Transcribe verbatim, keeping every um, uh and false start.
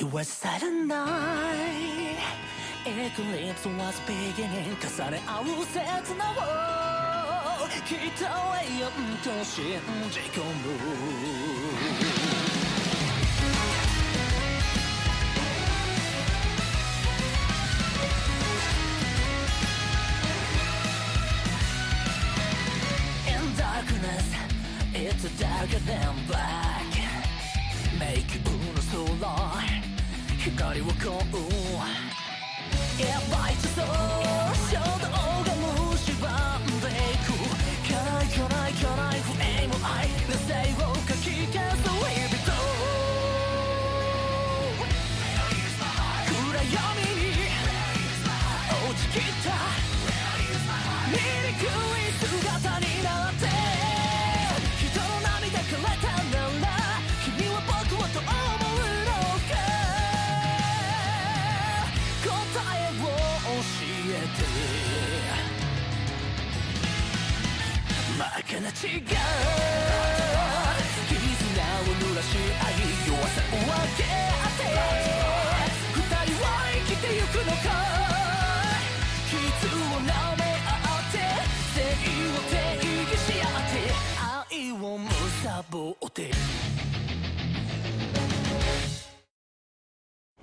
It was Saturday night, Eclipse was beginning. 重ね合う刹那を期待をと信じ込む。 It's darker than black. Make you know so long. 光をこう。Yeah, by the soul. 衝動がむしばんでいく。叶い叶い叶い不永も愛。連星をかき消す日々と。暗闇に落ちきった醜い姿になって。 真っ赤な血が絆を濡らし合い弱さを分け